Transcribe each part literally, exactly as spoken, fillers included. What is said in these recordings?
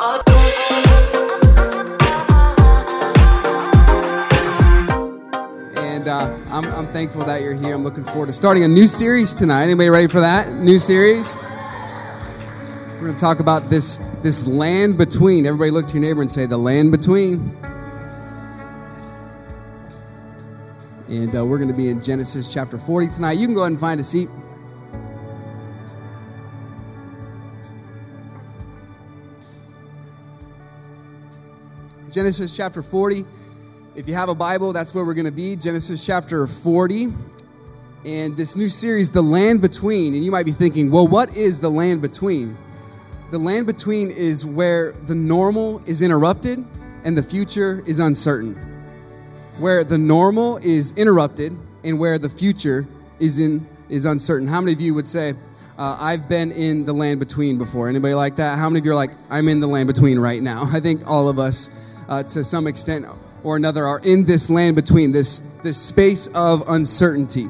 And uh, I'm, I'm thankful that you're here. I'm looking forward to starting a new series tonight. Anybody ready for that? New series? We're going to talk about this, this land between. Everybody look to your neighbor and say, the land between. And uh, we're going to be in Genesis chapter forty tonight. You can go ahead and find a seat. Genesis chapter forty. If you have a Bible, that's where we're going to be. Genesis chapter forty. And this new series, The Land Between. And you might be thinking, well, what is the land between? The land between is where the normal is interrupted and the future is uncertain. Where the normal is interrupted and where the future is in is uncertain. How many of you would say, Uh, I've been in the land between before? Anybody like that? How many of you are like, I'm in the land between right now? I think all of us, uh, to some extent or another, are in this land between, this, this space of uncertainty.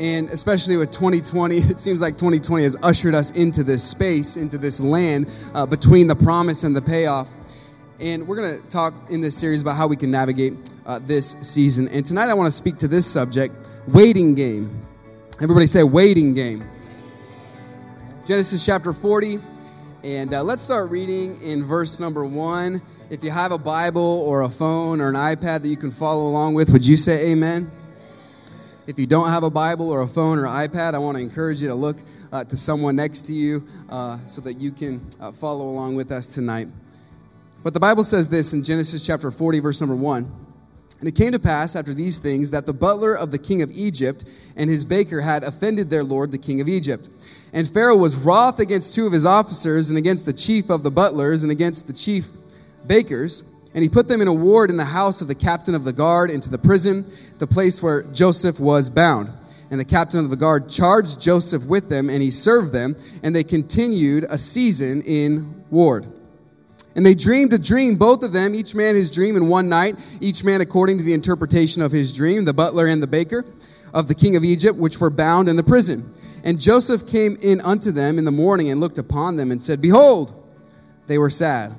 And especially with twenty twenty, it seems like twenty twenty has ushered us into this space, into this land uh, between the promise and the payoff. And we're going to talk in this series about how we can navigate uh, this season. And tonight I want to speak to this subject, waiting game. Everybody say waiting game. Genesis chapter forty, and uh, let's start reading in verse number one. If you have a Bible or a phone or an iPad that you can follow along with, would you say amen? If you don't have a Bible or a phone or iPad, I want to encourage you to look uh, to someone next to you uh, so that you can uh, follow along with us tonight. But the Bible says this in Genesis chapter forty, verse number one. And it came to pass after these things that the butler of the king of Egypt and his baker had offended their lord, the king of Egypt. And Pharaoh was wroth against two of his officers and against the chief of the butlers and against the chief bakers. And he put them in a ward in the house of the captain of the guard into the prison, the place where Joseph was bound. And the captain of the guard charged Joseph with them, and he served them. And they continued a season in ward. And they dreamed a dream, both of them, each man his dream in one night, each man according to the interpretation of his dream, the butler and the baker of the king of Egypt, which were bound in the prison. And Joseph came in unto them in the morning and looked upon them and said, Behold, they were sad.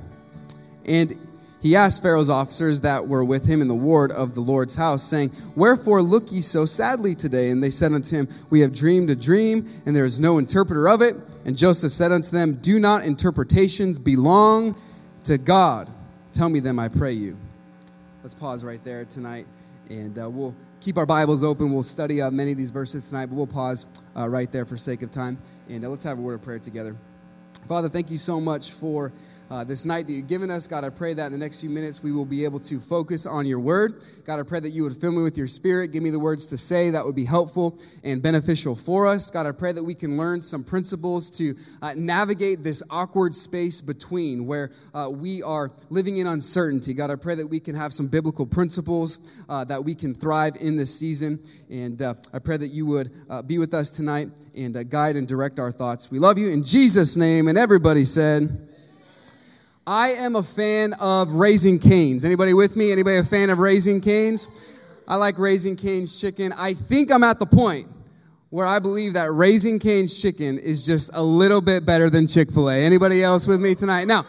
And he asked Pharaoh's officers that were with him in the ward of the Lord's house, saying, Wherefore look ye so sadly today? And they said unto him, We have dreamed a dream, and there is no interpreter of it. And Joseph said unto them, Do not interpretations belong to God? Tell me them, I pray you. Let's pause right there tonight, and uh, we'll keep our Bibles open. We'll study uh, many of these verses tonight, but we'll pause uh, right there for sake of time, and uh, let's have a word of prayer together. Father, thank you so much for uh, this night that you've given us. God, I pray that in the next few minutes we will be able to focus on your word. God, I pray that you would fill me with your spirit. Give me the words to say that would be helpful and beneficial for us. God, I pray that we can learn some principles to uh, navigate this awkward space between where uh, we are living in uncertainty. God, I pray that we can have some biblical principles uh, that we can thrive in this season. And uh, I pray that you would uh, be with us tonight and uh, guide and direct our thoughts. We love you in Jesus' name. And everybody said, I am a fan of Raising Cane's. Anybody with me? Anybody a fan of Raising Cane's? I like Raising Cane's chicken. I think I'm at the point where I believe that Raising Cane's chicken is just a little bit better than Chick-fil-A. Anybody else with me tonight? Now,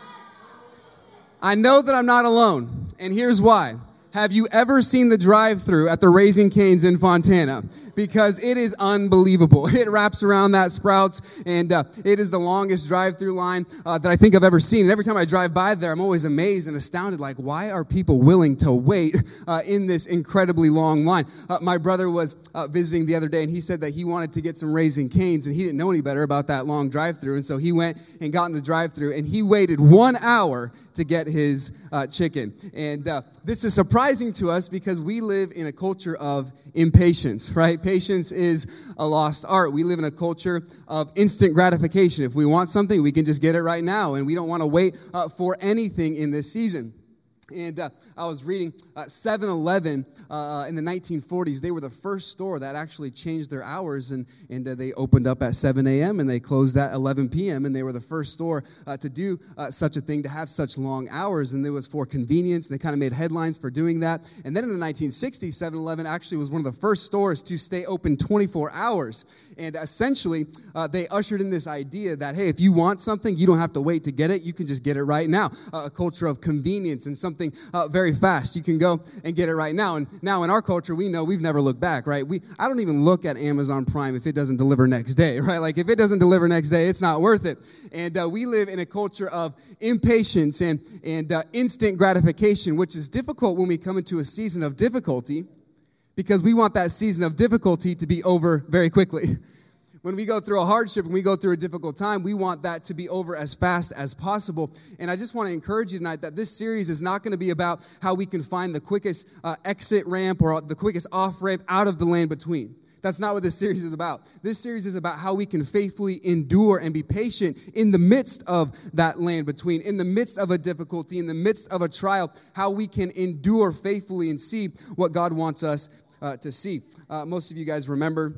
I know that I'm not alone, and here's why. Have you ever seen the drive-thru at the Raising Cane's in Fontana? Because it is unbelievable. It wraps around that Sprouts, and uh, it is the longest drive-thru line uh, that I think I've ever seen. And every time I drive by there, I'm always amazed and astounded, like, why are people willing to wait uh, in this incredibly long line? Uh, my brother was uh, visiting the other day, and he said that he wanted to get some Raising Cane's, and he didn't know any better about that long drive-thru, and so he went and got in the drive-thru, and he waited one hour to get his uh, chicken. And uh, this is surprising. Surprising to us because we live in a culture of impatience, right? Patience is a lost art. We live in a culture of instant gratification. If we want something, we can just get it right now, and we don't want to wait uh, for anything in this season. And uh, I was reading uh, seven eleven uh, in the nineteen forties. They were the first store that actually changed their hours, and, and uh, they opened up at seven a.m. and they closed at eleven p.m. And they were the first store uh, to do uh, such a thing, to have such long hours. And it was for convenience. And they kind of made headlines for doing that. And then in the nineteen sixties, seven eleven actually was one of the first stores to stay open twenty-four hours. And essentially, uh, they ushered in this idea that, hey, if you want something, you don't have to wait to get it. You can just get it right now. Uh, a culture of convenience and something. Uh, very fast. You can go and get it right now. And now in our culture, we know we've never looked back, right? We I don't even look at Amazon Prime if it doesn't deliver next day, right? Like if it doesn't deliver next day, it's not worth it. And uh, we live in a culture of impatience and, and uh, instant gratification, which is difficult when we come into a season of difficulty because we want that season of difficulty to be over very quickly. When we go through a hardship and we go through a difficult time, we want that to be over as fast as possible. And I just want to encourage you tonight that this series is not going to be about how we can find the quickest uh, exit ramp or the quickest off ramp out of the land between. That's not what this series is about. This series is about how we can faithfully endure and be patient in the midst of that land between, in the midst of a difficulty, in the midst of a trial, how we can endure faithfully and see what God wants us uh, to see. Uh, most of you guys remember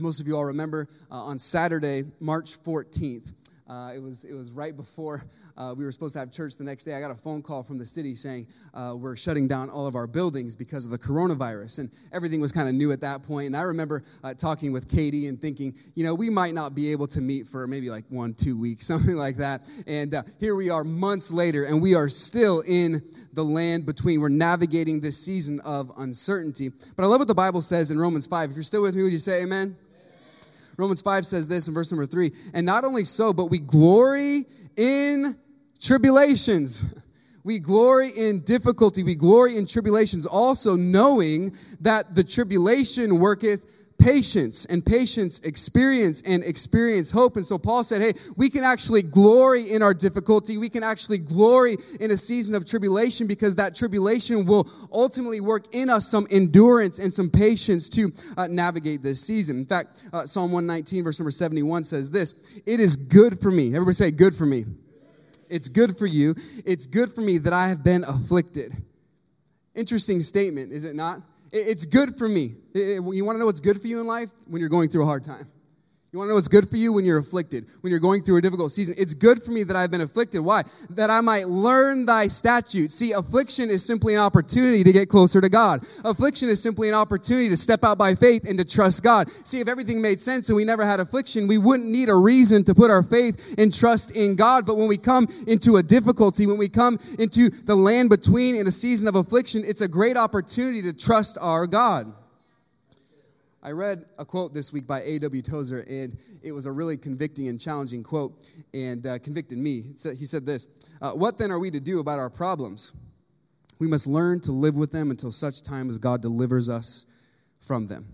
Most of you all remember uh, on Saturday, March fourteenth, uh, it was it was right before uh, we were supposed to have church the next day. I got a phone call from the city saying uh, we're shutting down all of our buildings because of the coronavirus. And everything was kind of new at that point. And I remember uh, talking with Katie and thinking, you know, we might not be able to meet for maybe like one, two weeks, something like that. And uh, here we are months later, and we are still in the land between. We're navigating this season of uncertainty. But I love what the Bible says in Romans five. If you're still with me, would you say amen? Romans five says this in verse number three, and not only so, but we glory in tribulations. We glory in difficulty. We glory in tribulations, also knowing that the tribulation worketh patience, and patience experience, and experience hope. And so Paul said, hey, we can actually glory in our difficulty. We can actually glory in a season of tribulation because that tribulation will ultimately work in us some endurance and some patience to uh, navigate this season. In fact, uh, Psalm one nineteen, verse number seventy-one says this, it is good for me. Everybody say good for me. It's good for you. It's good for me that I have been afflicted. Interesting statement, is it not? It's good for me. You want to know what's good for you in life? When you're going through a hard time. You want to know what's good for you? When you're afflicted, when you're going through a difficult season. It's good for me that I've been afflicted. Why? That I might learn thy statutes. See, affliction is simply an opportunity to get closer to God. Affliction is simply an opportunity to step out by faith and to trust God. See, if everything made sense and we never had affliction, we wouldn't need a reason to put our faith and trust in God. But when we come into a difficulty, when we come into the land between in a season of affliction, it's a great opportunity to trust our God. I read a quote this week by A W Tozer, and it was a really convicting and challenging quote, and uh, convicted me. So he said this, uh, what then are we to do about our problems? We must learn to live with them until such time as God delivers us from them.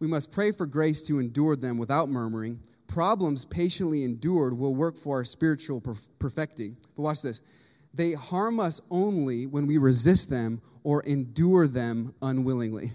We must pray for grace to endure them without murmuring. Problems patiently endured will work for our spiritual perf- perfecting. But watch this. They harm us only when we resist them or endure them unwillingly.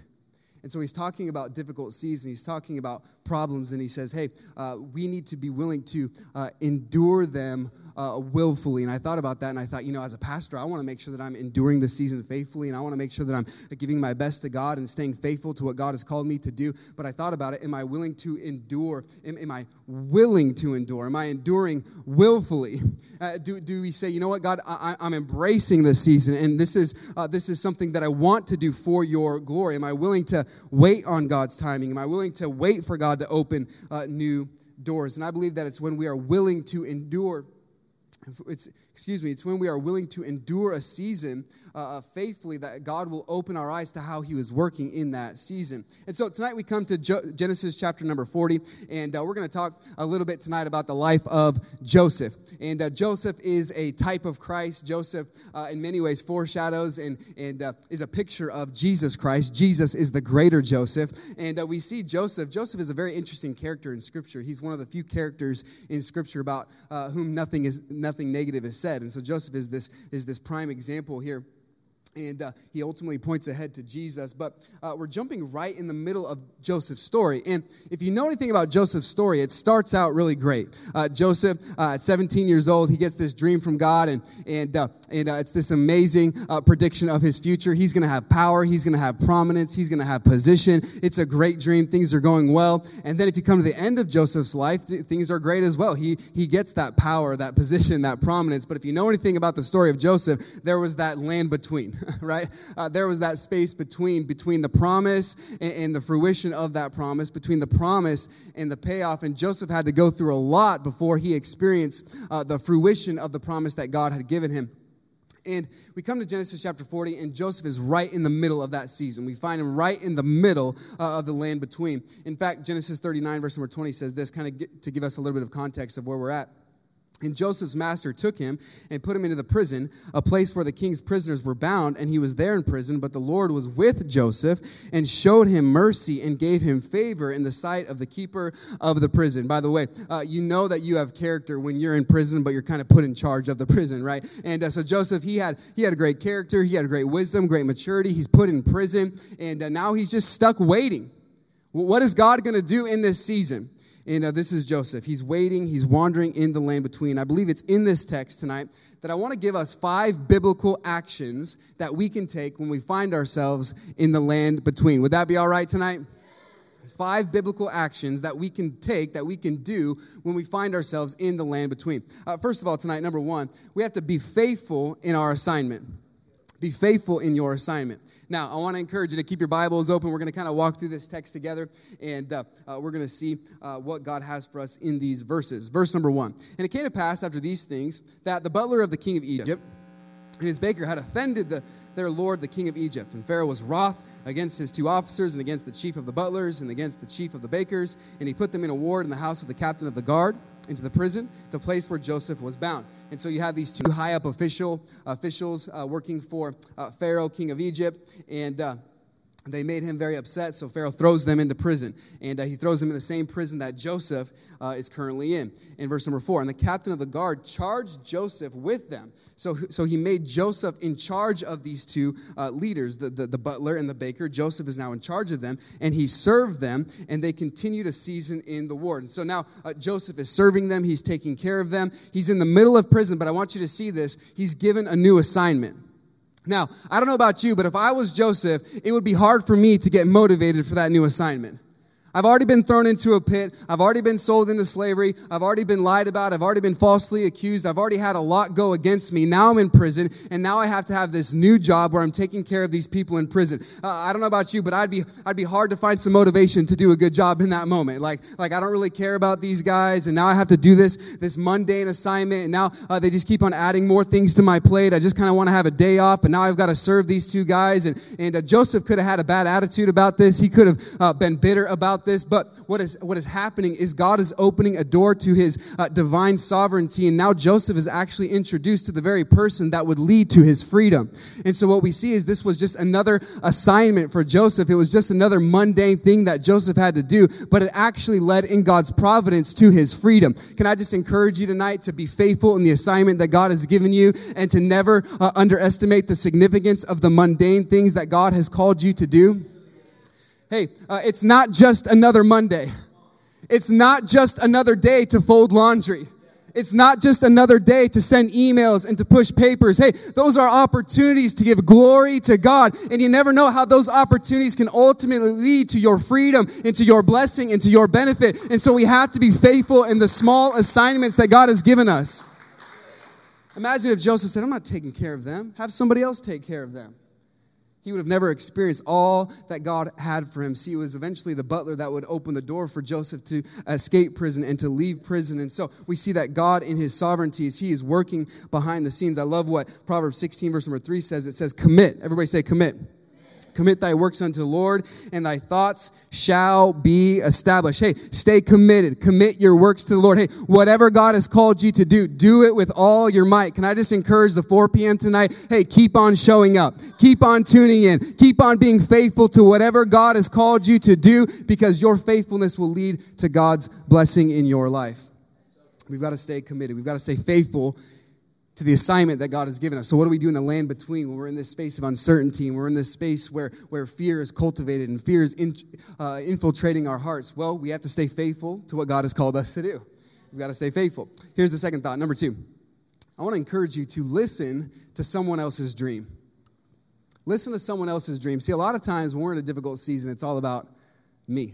And so he's talking about difficult seasons. He's talking about problems. And he says, hey, uh, we need to be willing to uh, endure them uh, willfully. And I thought about that. And I thought, you know, as a pastor, I want to make sure that I'm enduring the season faithfully. And I want to make sure that I'm giving my best to God and staying faithful to what God has called me to do. But I thought about it. Am I willing to endure? Am, am I willing to endure? Am I enduring willfully? Uh, do, do we say, you know what, God, I, I'm embracing this season. And this is, uh, this is something that I want to do for your glory. Am I willing to wait on God's timing? Am I willing to wait for God to open uh, new doors? And I believe that it's when we are willing to endure, it's, excuse me, it's when we are willing to endure a season uh, faithfully that God will open our eyes to how he was working in that season. And so tonight we come to Jo- Genesis chapter number forty, and uh, we're going to talk a little bit tonight about the life of Joseph. And uh, Joseph is a type of Christ. Joseph, uh, in many ways, foreshadows and, and uh, is a picture of Jesus Christ. Jesus is the greater Joseph. And uh, we see Joseph. Joseph is a very interesting character in Scripture. He's one of the few characters in Scripture about uh, whom nothing is nothing negative is said. And so Joseph is this is this prime example here. And uh, he ultimately points ahead to Jesus. But uh, we're jumping right in the middle of Joseph's story. And if you know anything about Joseph's story, it starts out really great. Uh, Joseph, uh, at seventeen years old, he gets this dream from God. And and uh, and uh, it's this amazing uh, prediction of his future. He's going to have power. He's going to have prominence. He's going to have position. It's a great dream. Things are going well. And then if you come to the end of Joseph's life, th- things are great as well. He, he gets that power, that position, that prominence. But if you know anything about the story of Joseph, there was that land between. Right? Uh, there was that space between between the promise and, and the fruition of that promise, between the promise and the payoff. And Joseph had to go through a lot before he experienced uh, the fruition of the promise that God had given him. And we come to Genesis chapter forty, and Joseph is right in the middle of that season. We find him right in the middle uh, of the land between. In fact, Genesis thirty-nine, verse number twenty says this, kind of to give us a little bit of context of where we're at. And Joseph's master took him and put him into the prison, a place where the king's prisoners were bound, and he was there in prison. But the Lord was with Joseph and showed him mercy and gave him favor in the sight of the keeper of the prison. By the way, uh, you know that you have character when you're in prison, but you're kind of put in charge of the prison, right? And uh, so Joseph, he had he had a great character, he had great wisdom, great maturity. He's put in prison, and uh, now he's just stuck waiting. What is God going to do in this season? And uh, this is Joseph. He's waiting. He's wandering in the land between. I believe it's in this text tonight that I want to give us five biblical actions that we can take when we find ourselves in the land between. Would that be all right tonight? Five biblical actions that we can take, that we can do when we find ourselves in the land between. Uh, first of all, tonight, number one, we have to be faithful in our assignment. Be faithful in your assignment. Now, I want to encourage you to keep your Bibles open. We're going to kind of walk through this text together, and uh, uh, we're going to see uh, what God has for us in these verses. Verse number one, and it came to pass after these things that the butler of the king of Egypt and his baker had offended the, their lord, the king of Egypt. And Pharaoh was wroth against his two officers and against the chief of the butlers and against the chief of the bakers. And he put them in a ward in the house of the captain of the guard, into the prison, the place where Joseph was bound. And so you have these two high-up official officials uh, working for uh, Pharaoh, king of Egypt, and uh, they made him very upset, so Pharaoh throws them into prison. And uh, he throws them in the same prison that Joseph uh, is currently in. In verse number four, and the captain of the guard charged Joseph with them. So so he made Joseph in charge of these two uh, leaders, the, the, the butler and the baker. Joseph is now in charge of them, and he served them, and they continued a season in the ward. And so now uh, Joseph is serving them. He's taking care of them. He's in the middle of prison, but I want you to see this. He's given a new assignment. Now, I don't know about you, but if I was Joseph, it would be hard for me to get motivated for that new assignment. I've already been thrown into a pit. I've already been sold into slavery. I've already been lied about. I've already been falsely accused. I've already had a lot go against me. Now I'm in prison, and now I have to have this new job where I'm taking care of these people in prison. Uh, I don't know about you, but I'd be I'd be hard to find some motivation to do a good job in that moment. Like, like I don't really care about these guys, and now I have to do this, this mundane assignment, and now uh, they just keep on adding more things to my plate. I just kind of want to have a day off, and now I've got to serve these two guys. And, and uh, Joseph could have had a bad attitude about this. He could have uh, been bitter about this, but what is what is happening is God is opening a door to his uh, divine sovereignty, and now Joseph is actually introduced to the very person that would lead to his freedom. And so what we see is this was just another assignment for Joseph. It was just another mundane thing that Joseph had to do, but it actually led in God's providence to his freedom. Can I just encourage you tonight to be faithful in the assignment that God has given you, and to never uh, underestimate the significance of the mundane things that God has called you to do? Hey, uh, it's not just another Monday. It's not just another day to fold laundry. It's not just another day to send emails and to push papers. Hey, those are opportunities to give glory to God. And you never know how those opportunities can ultimately lead to your freedom and to your blessing and to your benefit. And so we have to be faithful in the small assignments that God has given us. Imagine if Joseph said, I'm not taking care of them. Have somebody else take care of them. He would have never experienced all that God had for him. See, it was eventually the butler that would open the door for Joseph to escape prison and to leave prison. And so we see that God in his sovereignty, is he is working behind the scenes. I love what Proverbs sixteen verse number three says. It says, commit. Everybody say commit. Commit thy works unto the Lord, and thy thoughts shall be established. Hey, stay committed. Commit your works to the Lord. Hey, whatever God has called you to do, do it with all your might. Can I just encourage the four p.m. tonight? Hey, keep on showing up. Keep on tuning in. Keep on being faithful to whatever God has called you to do, because your faithfulness will lead to God's blessing in your life. We've got to stay committed. We've got to stay faithful to the assignment that God has given us. So what do we do in the land between when we're in this space of uncertainty and we're in this space where, where fear is cultivated and fear is in, uh, infiltrating our hearts? Well, we have to stay faithful to what God has called us to do. We've got to stay faithful. Here's the second thought. Number two, I want to encourage you to listen to someone else's dream. Listen to someone else's dream. See, a lot of times when we're in a difficult season, it's all about me.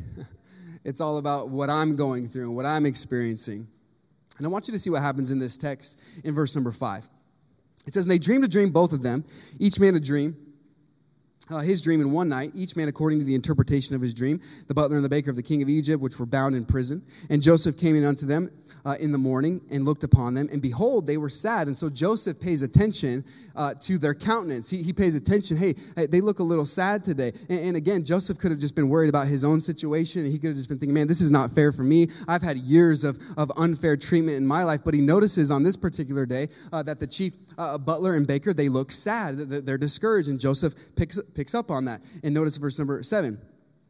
It's all about what I'm going through and what I'm experiencing. And I want you to see what happens in this text in verse number five. It says, and they dreamed a dream, both of them, each man a dream, uh, his dream in one night, each man according to the interpretation of his dream, the butler and the baker of the king of Egypt, which were bound in prison. And Joseph came in unto them uh, in the morning and looked upon them, and behold, they were sad. And so Joseph pays attention uh, to their countenance. He, he pays attention, hey, they look a little sad today. And, and again, Joseph could have just been worried about his own situation. He could have just been thinking, man, this is not fair for me. I've had years of, of unfair treatment in my life. But he notices on this particular day uh, that the chief uh, butler and baker, they look sad. They're discouraged. And Joseph picks picks up on that. And notice verse number seven.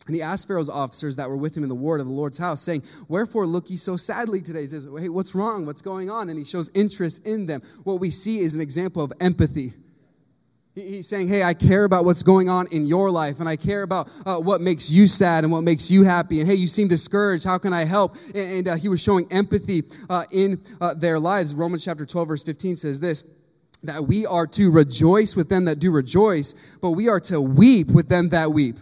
And he asked Pharaoh's officers that were with him in the ward of the Lord's house, saying, wherefore look ye so sadly today? He says, hey, what's wrong? What's going on? And he shows interest in them. What we see is an example of empathy. He's saying, hey, I care about what's going on in your life, and I care about uh, what makes you sad and what makes you happy. And hey, you seem discouraged. How can I help? And, and uh, he was showing empathy uh, in uh, their lives. Romans chapter twelve, verse fifteen says this, that we are to rejoice with them that do rejoice, but we are to weep with them that weep.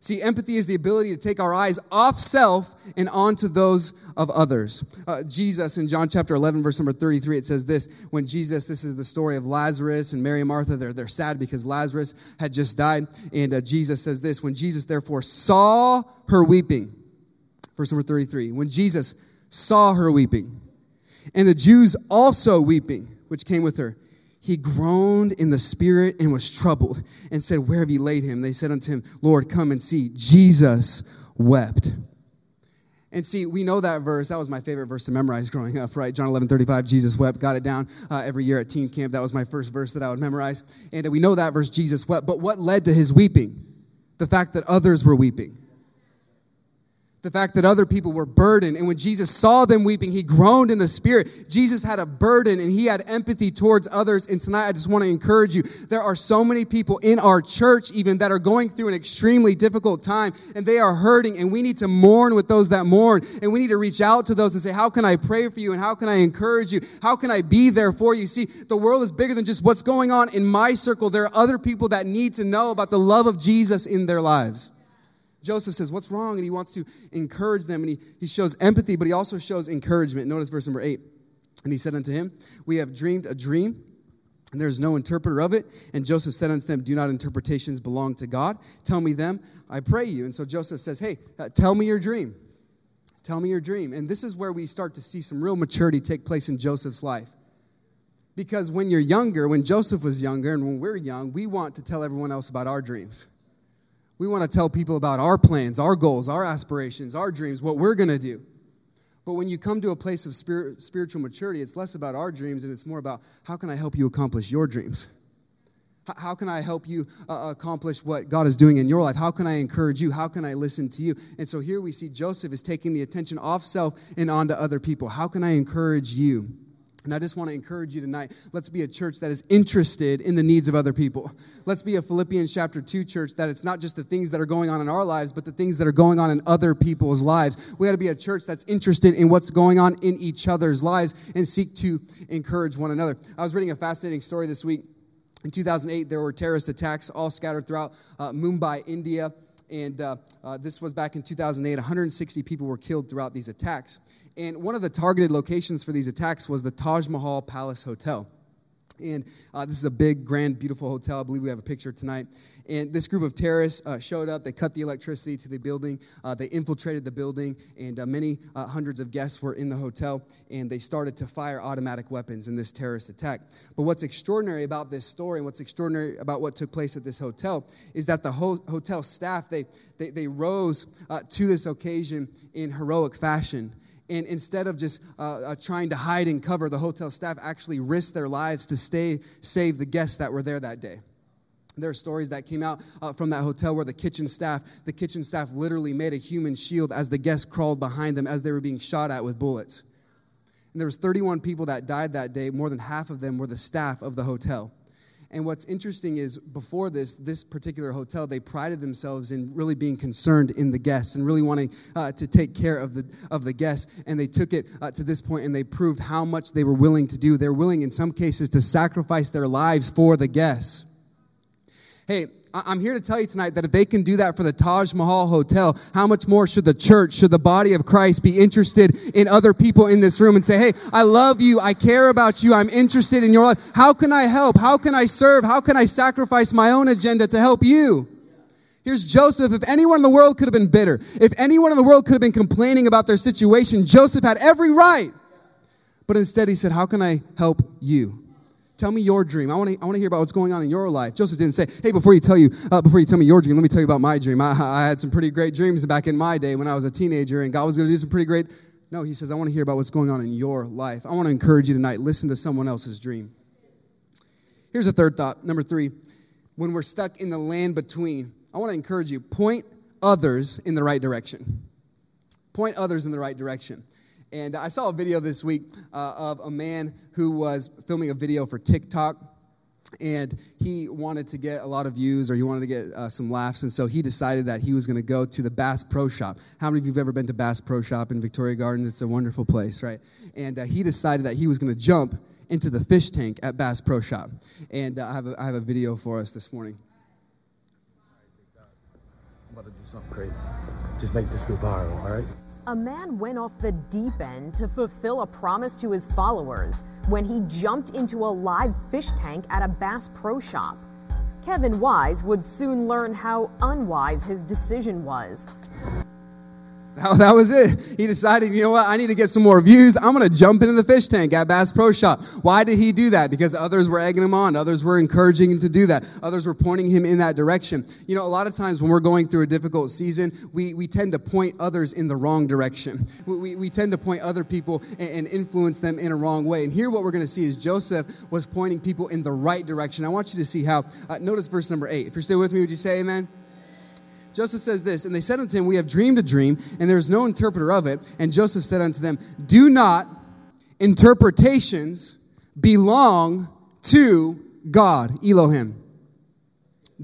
See, empathy is the ability to take our eyes off self and onto those of others. Uh, Jesus, in John chapter eleven, verse number thirty-three, it says this, when Jesus, this is the story of Lazarus and Mary and Martha, they're, they're sad because Lazarus had just died. And uh, Jesus says this, when Jesus therefore saw her weeping, verse number thirty-three, when Jesus saw her weeping, and the Jews also weeping, which came with her, he groaned in the spirit and was troubled and said, where have ye laid him? They said unto him, Lord, come and see. Jesus wept. And see, we know that verse. That was my favorite verse to memorize growing up, right? John eleven, thirty-five, Jesus wept. Got it down uh, every year at teen camp. That was my first verse that I would memorize. And we know that verse, Jesus wept. But what led to his weeping? The fact that others were weeping. The fact that other people were burdened. And when Jesus saw them weeping, he groaned in the spirit. Jesus had a burden and he had empathy towards others. And tonight I just want to encourage you. There are so many people in our church even that are going through an extremely difficult time. And they are hurting. And we need to mourn with those that mourn. And we need to reach out to those and say, how can I pray for you? And how can I encourage you? How can I be there for you? See, the world is bigger than just what's going on in my circle. There are other people that need to know about the love of Jesus in their lives. Joseph says, what's wrong? And he wants to encourage them. And he, he shows empathy, but he also shows encouragement. Notice verse number eight. And he said unto him, we have dreamed a dream, and there is no interpreter of it. And Joseph said unto them, do not interpretations belong to God? Tell me them, I pray you. And so Joseph says, hey, uh, tell me your dream. Tell me your dream. And this is where we start to see some real maturity take place in Joseph's life. Because when you're younger, when Joseph was younger, and when we're young, we want to tell everyone else about our dreams. We want to tell people about our plans, our goals, our aspirations, our dreams, what we're going to do. But when you come to a place of spirit, spiritual maturity, it's less about our dreams and it's more about how can I help you accomplish your dreams? How can I help you uh, accomplish what God is doing in your life? How can I encourage you? How can I listen to you? And so here we see Joseph is taking the attention off self and onto other people. How can I encourage you? And I just want to encourage you tonight, let's be a church that is interested in the needs of other people. Let's be a Philippians chapter two church that it's not just the things that are going on in our lives, but the things that are going on in other people's lives. We got to be a church that's interested in what's going on in each other's lives and seek to encourage one another. I was reading a fascinating story this week. In two thousand eight, there were terrorist attacks all scattered throughout uh, Mumbai, India. And uh, uh, this was back in two thousand eight. one hundred sixty people were killed throughout these attacks. And one of the targeted locations for these attacks was the Taj Mahal Palace Hotel. And uh, this is a big, grand, beautiful hotel. I believe we have a picture tonight. And this group of terrorists uh, showed up. They cut the electricity to the building. Uh, they infiltrated the building. And uh, many uh, hundreds of guests were in the hotel. And they started to fire automatic weapons in this terrorist attack. But what's extraordinary about this story and what's extraordinary about what took place at this hotel is that the ho- hotel staff, they, they, they rose uh, to this occasion in heroic fashion. And instead of just uh, uh, trying to hide and cover, the hotel staff actually risked their lives to stay, save the guests that were there that day. There are stories that came out uh, from that hotel where the kitchen staff, the kitchen staff literally made a human shield as the guests crawled behind them as they were being shot at with bullets. And there was thirty-one people that died that day. More than half of them were the staff of the hotel. And what's interesting is before this, this particular hotel, they prided themselves in really being concerned in the guests and really wanting uh, to take care of the of the guests. And they took it uh, to this point, and they proved how much they were willing to do. They're willing, in some cases, to sacrifice their lives for the guests. Hey, I'm here to tell you tonight that if they can do that for the Taj Mahal Hotel, how much more should the church, should the body of Christ be interested in other people in this room and say, hey, I love you, I care about you, I'm interested in your life. How can I help? How can I serve? How can I sacrifice my own agenda to help you? Here's Joseph. If anyone in the world could have been bitter, if anyone in the world could have been complaining about their situation, Joseph had every right. But instead he said, how can I help you? Tell me your dream. I want to I want to hear about what's going on in your life. Joseph didn't say, hey, before you tell you, uh, before you tell me your dream, let me tell you about my dream. I, I had some pretty great dreams back in my day when I was a teenager, and God was going to do some pretty great. No, he says, I want to hear about what's going on in your life. I want to encourage you tonight. Listen to someone else's dream. Here's a third thought. Number three, when we're stuck in the land between, I want to encourage you, point others in the right direction. Point others in the right direction. And I saw a video this week uh, of a man who was filming a video for TikTok, and he wanted to get a lot of views, or he wanted to get uh, some laughs, and so he decided that he was going to go to the Bass Pro Shop. How many of you have ever been to Bass Pro Shop in Victoria Gardens? It's a wonderful place, right? And uh, he decided that he was going to jump into the fish tank at Bass Pro Shop. And uh, I have a, I have a video for us this morning. I'm about to do something crazy. Just make this go viral, all right? A man went off the deep end to fulfill a promise to his followers when he jumped into a live fish tank at a Bass Pro Shop. Kevin Wise would soon learn how unwise his decision was. That was it. He decided, you know what, I need to get some more views. I'm going to jump into the fish tank at Bass Pro Shop. Why did he do that? Because others were egging him on. Others were encouraging him to do that. Others were pointing him in that direction. You know, a lot of times when we're going through a difficult season, we, we tend to point others in the wrong direction. We, we, we tend to point other people and, and influence them in a wrong way. And here what we're going to see is Joseph was pointing people in the right direction. I want you to see how. Uh, notice verse number eight. If you're still with me, would you say amen? Joseph says this, and they said unto him, we have dreamed a dream, and there is no interpreter of it. And Joseph said unto them, do not interpretations belong to God, Elohim.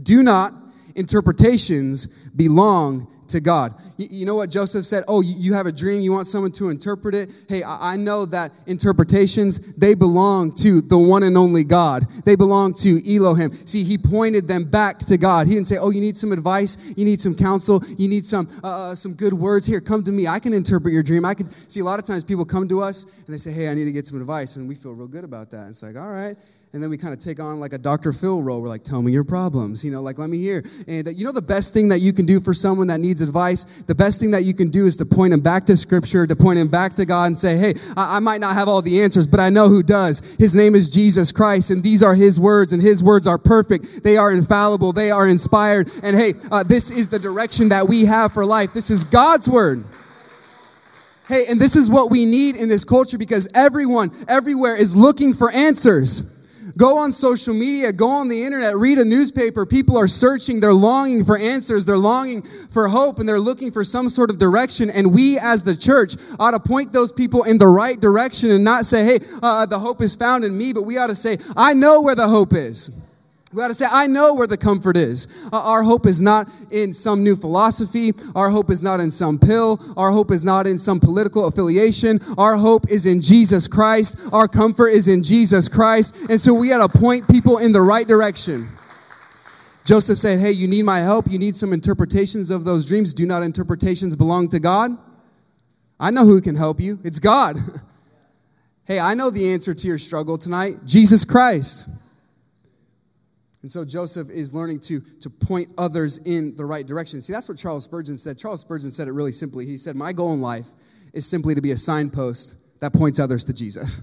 Do not interpretations belong to God. You know what Joseph said? Oh, you have a dream. You want someone to interpret it? Hey, I know that interpretations, they belong to the one and only God. They belong to Elohim. See, he pointed them back to God. He didn't say, oh, you need some advice. You need some counsel. You need some uh, some good words. Here, come to me. I can interpret your dream. I can. See, a lot of times people come to us and they say, hey, I need to get some advice. And we feel real good about that. And it's like, all right. And then we kind of take on like a Doctor Phil role. We're like, tell me your problems, you know, like, let me hear. And uh, you know, the best thing that you can do for someone that needs advice, the best thing that you can do is to point them back to Scripture, to point them back to God and say, hey, I, I might not have all the answers, but I know who does. His name is Jesus Christ, and these are his words, and his words are perfect. They are infallible. They are inspired. And hey, uh, this is the direction that we have for life. This is God's word. Hey, and this is what we need in this culture, because everyone, everywhere is looking for answers. Go on social media, go on the internet, read a newspaper. People are searching, they're longing for answers, they're longing for hope, and they're looking for some sort of direction. And we as the church ought to point those people in the right direction and not say, hey, uh, the hope is found in me, but we ought to say, I know where the hope is. We ought to say, I know where the comfort is. Uh, our hope is not in some new philosophy. Our hope is not in some pill. Our hope is not in some political affiliation. Our hope is in Jesus Christ. Our comfort is in Jesus Christ. And so we ought to point people in the right direction. Joseph said, hey, you need my help. You need some interpretations of those dreams. Do not interpretations belong to God? I know who can help you. It's God. Hey, I know the answer to your struggle tonight. Jesus Christ. And so Joseph is learning to, to point others in the right direction. See, that's what Charles Spurgeon said. Charles Spurgeon said it really simply. He said, my goal in life is simply to be a signpost that points others to Jesus.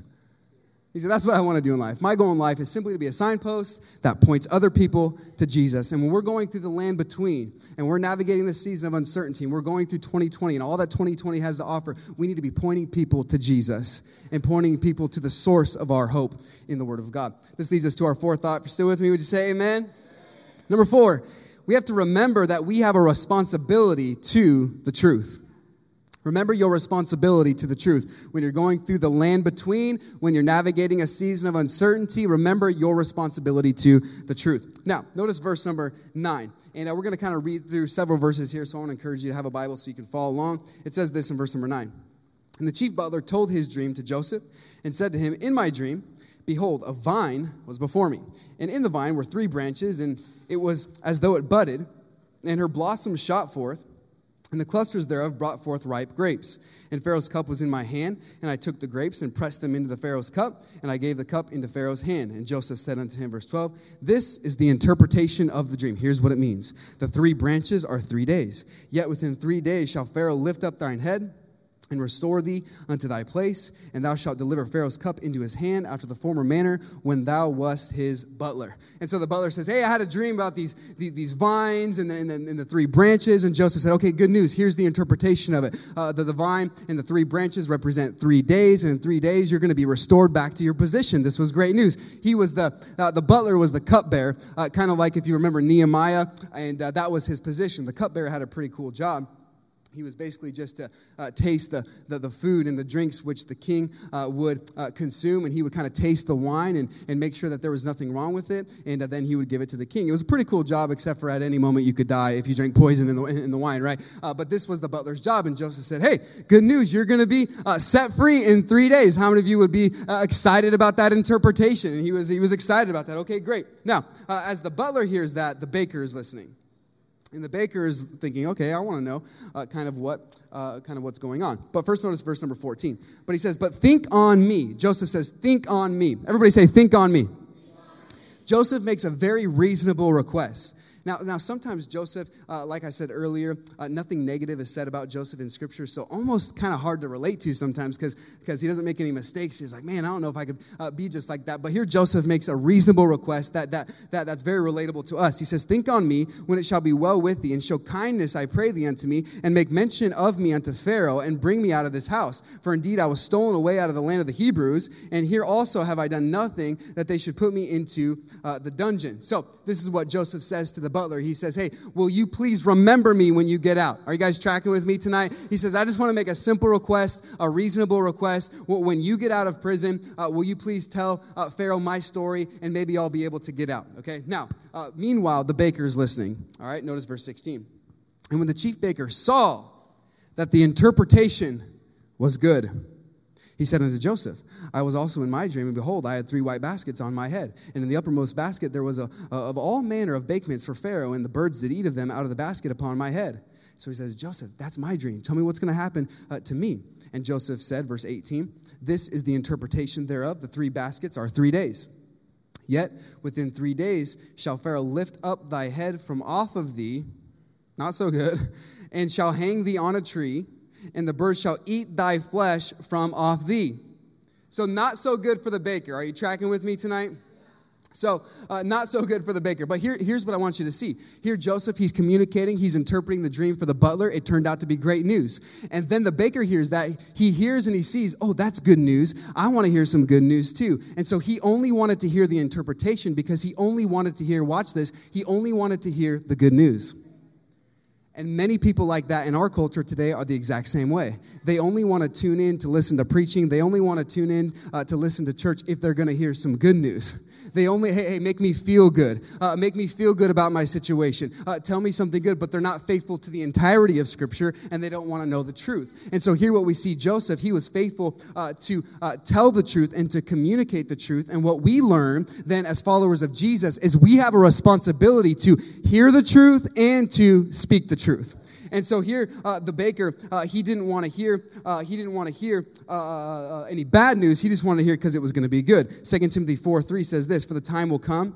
He said, that's what I want to do in life. My goal in life is simply to be a signpost that points other people to Jesus. And when we're going through the land between, and we're navigating this season of uncertainty, and we're going through twenty twenty and all that twenty twenty has to offer, we need to be pointing people to Jesus and pointing people to the source of our hope in the Word of God. This leads us to our fourth thought. If you're still with me, would you say amen? Amen. Number four, we have to remember that we have a responsibility to the truth. Remember your responsibility to the truth. When you're going through the land between, when you're navigating a season of uncertainty, remember your responsibility to the truth. Now, notice verse number nine. And uh, we're going to kind of read through several verses here, so I want to encourage you to have a Bible so you can follow along. It says this in verse number nine. And the chief butler told his dream to Joseph and said to him, "In my dream, behold, a vine was before me, and in the vine were three branches, and it was as though it budded, and her blossoms shot forth, and the clusters thereof brought forth ripe grapes. And Pharaoh's cup was in my hand, and I took the grapes and pressed them into the Pharaoh's cup, and I gave the cup into Pharaoh's hand. And Joseph said unto him," verse twelve, "This is the interpretation of the dream." Here's what it means. "The three branches are three days. Yet within three days shall Pharaoh lift up thine head, and restore thee unto thy place, and thou shalt deliver Pharaoh's cup into his hand after the former manner when thou wast his butler." And so the butler says, "Hey, I had a dream about these, these, these vines and the, and, the, and the three branches." And Joseph said, "Okay, good news. Here's the interpretation of it. Uh, the, the vine and the three branches represent three days, and in three days you're going to be restored back to your position." This was great news. He was the, uh, the butler was the cupbearer, uh, kind of like if you remember Nehemiah, and uh, that was his position. The cupbearer had a pretty cool job. He was basically just to uh, taste the, the, the food and the drinks which the king uh, would uh, consume, and he would kind of taste the wine and, and make sure that there was nothing wrong with it, and uh, then he would give it to the king. It was a pretty cool job, except for at any moment you could die if you drank poison in the, in the wine, right? Uh, but this was the butler's job, and Joseph said, "Hey, good news, you're going to be uh, set free in three days. How many of you would be uh, excited about that interpretation?" And he was, he was excited about that. Okay, great. Now, uh, as the butler hears that, the baker is listening. And the baker is thinking, "Okay, I want to know uh, kind of what, uh, kind of what's going on." But first, notice verse number fourteen. But he says, "But think on me." Joseph says, "Think on me." Everybody say, "Think on me." Joseph makes a very reasonable request. Now, now sometimes Joseph, uh, like I said earlier, uh, nothing negative is said about Joseph in Scripture, so almost kind of hard to relate to sometimes because because he doesn't make any mistakes. He's like, "Man, I don't know if I could uh, be just like that." But here Joseph makes a reasonable request that, that that that's very relatable to us. He says, "Think on me when it shall be well with thee, and show kindness, I pray thee, unto me, and make mention of me unto Pharaoh, and bring me out of this house. For indeed I was stolen away out of the land of the Hebrews, and here also have I done nothing that they should put me into uh, the dungeon." So this is what Joseph says to the butler. He says, "Hey, will you please remember me when you get out?" Are you guys tracking with me tonight? He says, "I just want to make a simple request, a reasonable request. When you get out of prison, uh, will you please tell uh, Pharaoh my story, and maybe I'll be able to get out." Okay. Now, uh, meanwhile, the baker is listening. All right. Notice verse sixteen. "And when the chief baker saw that the interpretation was good, he said unto Joseph, I was also in my dream, and behold, I had three white baskets on my head. And in the uppermost basket there was a, a of all manner of bakements for Pharaoh, and the birds did eat of them out of the basket upon my head." So he says, "Joseph, that's my dream. Tell me what's going to happen uh, to me." And Joseph said, verse eighteen, "This is the interpretation thereof. The three baskets are three days. Yet within three days shall Pharaoh lift up thy head from off of thee," not so good, "and shall hang thee on a tree, and the birds shall eat thy flesh from off thee." So not so good for the baker. Are you tracking with me tonight? So uh, not so good for the baker. But here, here's what I want you to see. Here Joseph, he's communicating. He's interpreting the dream for the butler. It turned out to be great news. And then the baker hears that. He hears and he sees, "Oh, that's good news. I want to hear some good news too." And so he only wanted to hear the interpretation because he only wanted to hear, watch this, he only wanted to hear the good news. And many people like that in our culture today are the exact same way. They only want to tune in to listen to preaching. They only want to tune in uh, to listen to church if they're going to hear some good news. They only, hey, hey, make me feel good. Uh, make me feel good about my situation. Uh, tell me something good, but they're not faithful to the entirety of Scripture, and they don't want to know the truth. And so here what we see, Joseph, he was faithful uh, to uh, tell the truth and to communicate the truth. And what we learn then as followers of Jesus is we have a responsibility to hear the truth and to speak the truth. And so here, uh, the baker, uh, he didn't want to hear, uh, he didn't want to hear uh, uh, any bad news. He just wanted to hear it because it was going to be good. Second Timothy four three says this, "For the time will come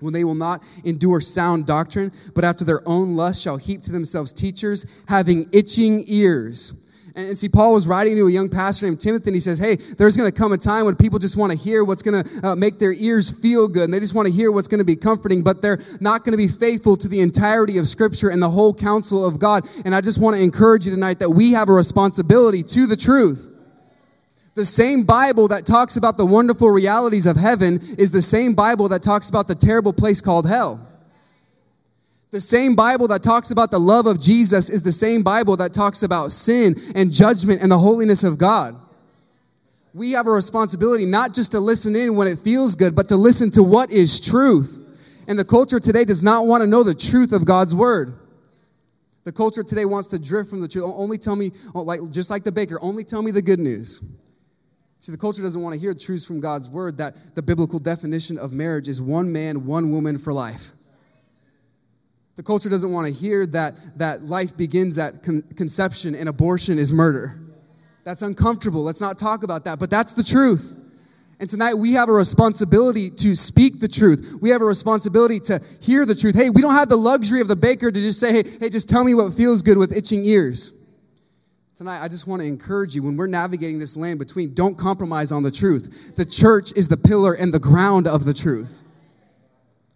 when they will not endure sound doctrine, but after their own lust shall heap to themselves teachers, having itching ears." And see, Paul was writing to a young pastor named Timothy, and he says, hey, there's going to come a time when people just want to hear what's going to uh, make their ears feel good, and they just want to hear what's going to be comforting, but they're not going to be faithful to the entirety of Scripture and the whole counsel of God. And I just want to encourage you tonight that we have a responsibility to the truth. The same Bible that talks about the wonderful realities of heaven is the same Bible that talks about the terrible place called hell. The same Bible that talks about the love of Jesus is the same Bible that talks about sin and judgment and the holiness of God. We have a responsibility not just to listen in when it feels good, but to listen to what is truth. And the culture today does not want to know the truth of God's word. The culture today wants to drift from the truth. Only tell me, like just like the baker, only tell me the good news. See, the culture doesn't want to hear truths from God's word, that the biblical definition of marriage is one man, one woman for life. The culture doesn't want to hear that, that life begins at con- conception and abortion is murder. That's uncomfortable. Let's not talk about that. But that's the truth. And tonight we have a responsibility to speak the truth. We have a responsibility to hear the truth. Hey, we don't have the luxury of the baker to just say, hey, hey, just tell me what feels good with itching ears. Tonight, I just want to encourage you, when we're navigating this land between, don't compromise on the truth. The church is the pillar and the ground of the truth.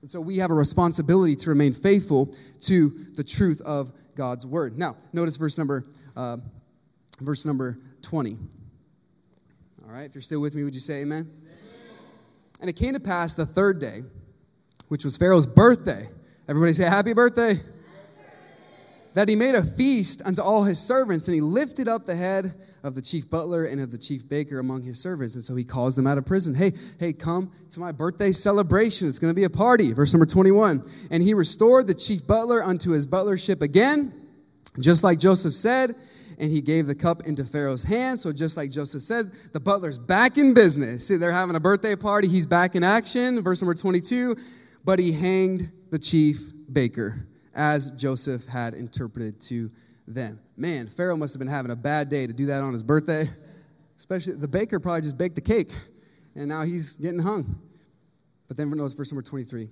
And so we have a responsibility to remain faithful to the truth of God's word. Now, notice verse number uh, verse number twenty. All right, if you're still with me, would you say amen? Amen? And it came to pass the third day, which was Pharaoh's birthday. Everybody say, happy birthday. Happy birthday. That he made a feast unto all his servants, and he lifted up the head of the chief butler and of the chief baker among his servants. And so he calls them out of prison. Hey, hey, come to my birthday celebration. It's going to be a party. Verse number twenty-one. And he restored the chief butler unto his butlership again, just like Joseph said. And he gave the cup into Pharaoh's hand. So just like Joseph said, the butler's back in business. See, they're having a birthday party. He's back in action. Verse number twenty-two. But he hanged the chief baker, as Joseph had interpreted to them. Man, Pharaoh must have been having a bad day to do that on his birthday. Especially the baker probably just baked the cake, and now he's getting hung. But then notice verse number twenty-three.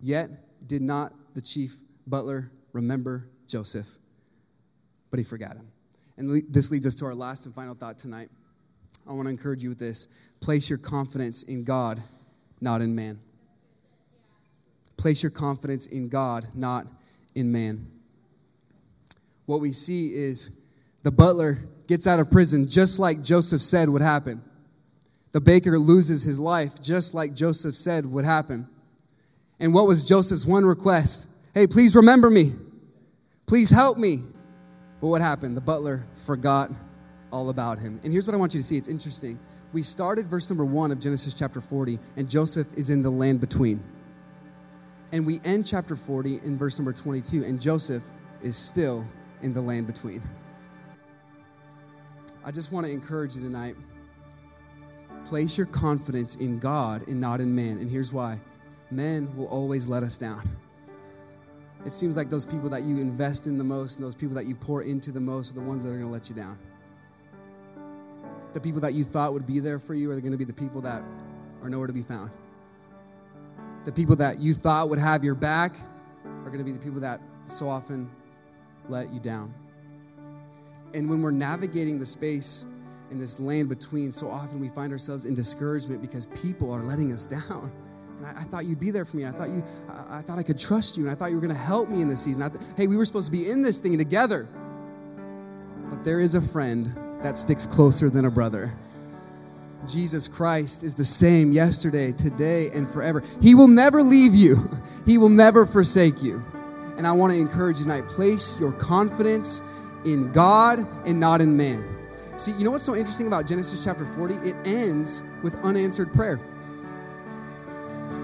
Yet did not the chief butler remember Joseph, but he forgot him. And this leads us to our last and final thought tonight. I want to encourage you with this. Place your confidence in God, not in man. Place your confidence in God, not in man. What we see is the butler gets out of prison just like Joseph said would happen. The baker loses his life just like Joseph said would happen. And what was Joseph's one request? Hey, please remember me. Please help me. But what happened? The butler forgot all about him. And here's what I want you to see. It's interesting. We started verse number one of Genesis chapter forty, and Joseph is in the land between. And we end chapter forty in verse number twenty-two, and Joseph is still in the land between. I just want to encourage you tonight. Place your confidence in God and not in man. And here's why. Men will always let us down. It seems like those people that you invest in the most and those people that you pour into the most are the ones that are going to let you down. The people that you thought would be there for you are going to be the people that are nowhere to be found. The people that you thought would have your back are going to be the people that so often let you down. And when we're navigating the space in this land between, so often we find ourselves in discouragement because people are letting us down. And I, I thought you'd be there for me. I thought you, I, I thought I could trust you. And I thought you were going to help me in this season. I th- hey, we were supposed to be in this thing together. But there is a friend that sticks closer than a brother. Jesus Christ is the same yesterday, today, and forever. He will never leave you. He will never forsake you. And I want to encourage you tonight, place your confidence in God and not in man. See, you know what's so interesting about Genesis chapter forty? It ends with unanswered prayer.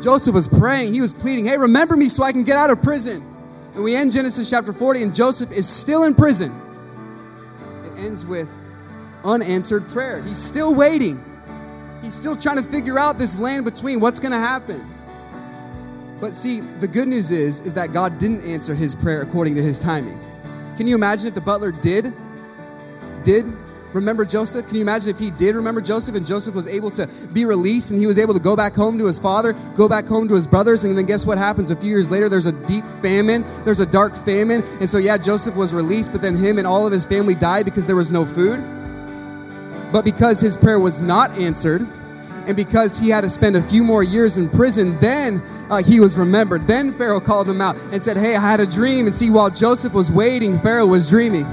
Joseph was praying. He was pleading, hey, remember me so I can get out of prison. And we end Genesis chapter forty, and Joseph is still in prison. It ends with unanswered prayer. He's still waiting. He's still trying to figure out this land between, what's going to happen. But see, the good news is, is that God didn't answer his prayer according to his timing. Can you imagine if the butler did, did remember Joseph? Can you imagine if he did remember Joseph and Joseph was able to be released and he was able to go back home to his father, go back home to his brothers, and then guess what happens? A few years later, there's a deep famine. There's a dark famine. And so, yeah, Joseph was released, but then him and all of his family died because there was no food. But because his prayer was not answered, and because he had to spend a few more years in prison, then uh, he was remembered. Then Pharaoh called him out and said, hey, I had a dream. And see, while Joseph was waiting, Pharaoh was dreaming.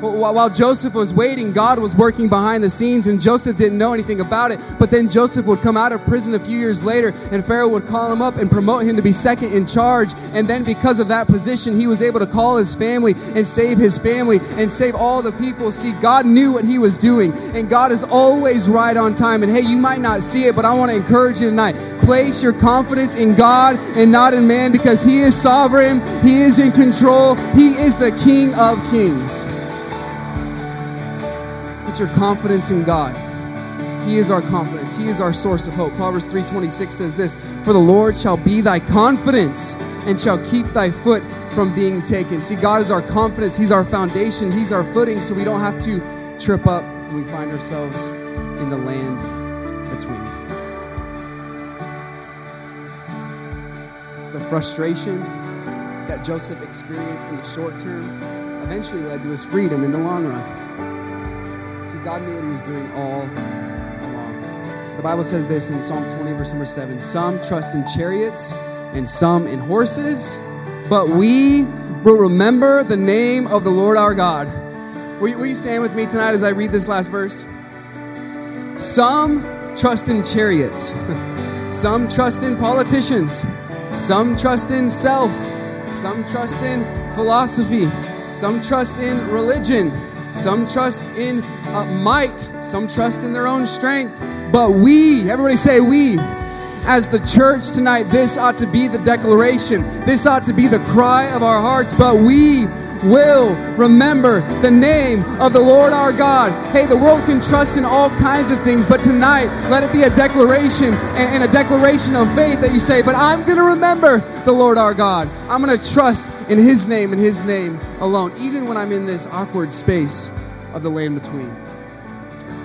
While Joseph was waiting, God was working behind the scenes, and Joseph didn't know anything about it. But then Joseph would come out of prison a few years later, and Pharaoh would call him up and promote him to be second in charge. And then because of that position, he was able to call his family and save his family and save all the people. See, God knew what he was doing, and God is always right on time. And hey, you might not see it, but I want to encourage you tonight. Place your confidence in God and not in man, because he is sovereign, he is in control, he is the King of Kings. Put your confidence in God. He is our confidence. He is our source of hope. Proverbs three twenty-six says this, "For the Lord shall be thy confidence, and shall keep thy foot from being taken." See, God is our confidence. He's our foundation. He's our footing, so we don't have to trip up when we find ourselves in the land between. The frustration that Joseph experienced in the short term eventually led to his freedom in the long run. See, God knew what he was doing all along. The Bible says this in Psalm twenty, verse number seven, "Some trust in chariots and some in horses, but we will remember the name of the Lord our God." Will you, will you stand with me tonight as I read this last verse? Some trust in chariots. Some trust in politicians. Some trust in self. Some trust in philosophy. Some trust in religion. Some trust in uh, might. Some trust in their own strength. But we, everybody say we. As the church tonight, this ought to be the declaration. This ought to be the cry of our hearts. But we will remember the name of the Lord our God. Hey, the world can trust in all kinds of things, but tonight, let it be a declaration and, and a declaration of faith that you say, but I'm going to remember the Lord our God. I'm going to trust in his name and his name alone, even when I'm in this awkward space of the land between.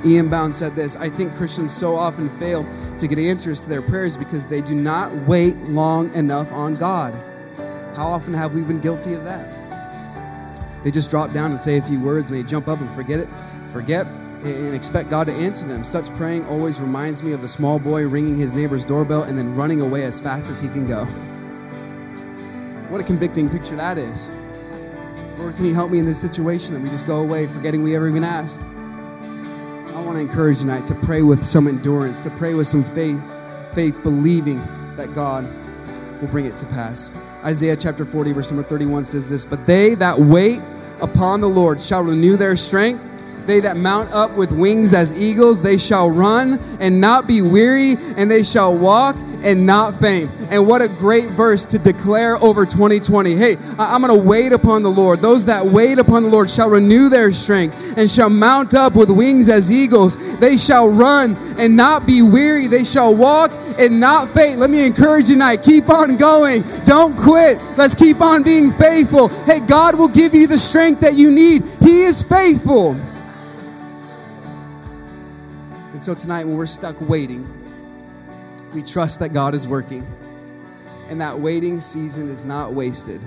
Ian Bounds said this, "I think Christians so often fail to get answers to their prayers because they do not wait long enough on God." How often have we been guilty of that? They just drop down and say a few words, and they jump up and forget it, forget and expect God to answer them. Such praying always reminds me of the small boy ringing his neighbor's doorbell and then running away as fast as he can go. What a convicting picture that is. Lord, can you help me in this situation? And we just go away forgetting we ever even asked. I want to encourage you tonight to pray with some endurance, to pray with some faith, faith believing that God will bring it to pass. Isaiah chapter forty, verse number thirty-one says this, "But they that wait upon the Lord shall renew their strength. They that mount up with wings as eagles, they shall run and not be weary, and they shall walk and not faint." And what a great verse to declare over twenty twenty. Hey, I'm going to wait upon the Lord. Those that wait upon the Lord shall renew their strength and shall mount up with wings as eagles. They shall run and not be weary. They shall walk and not faint. Let me encourage you tonight. Keep on going. Don't quit. Let's keep on being faithful. Hey, God will give you the strength that you need. He is faithful. And so tonight when we're stuck waiting, we trust that God is working. And that waiting season is not wasted,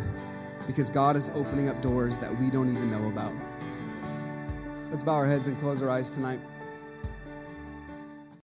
because God is opening up doors that we don't even know about. Let's bow our heads and close our eyes tonight.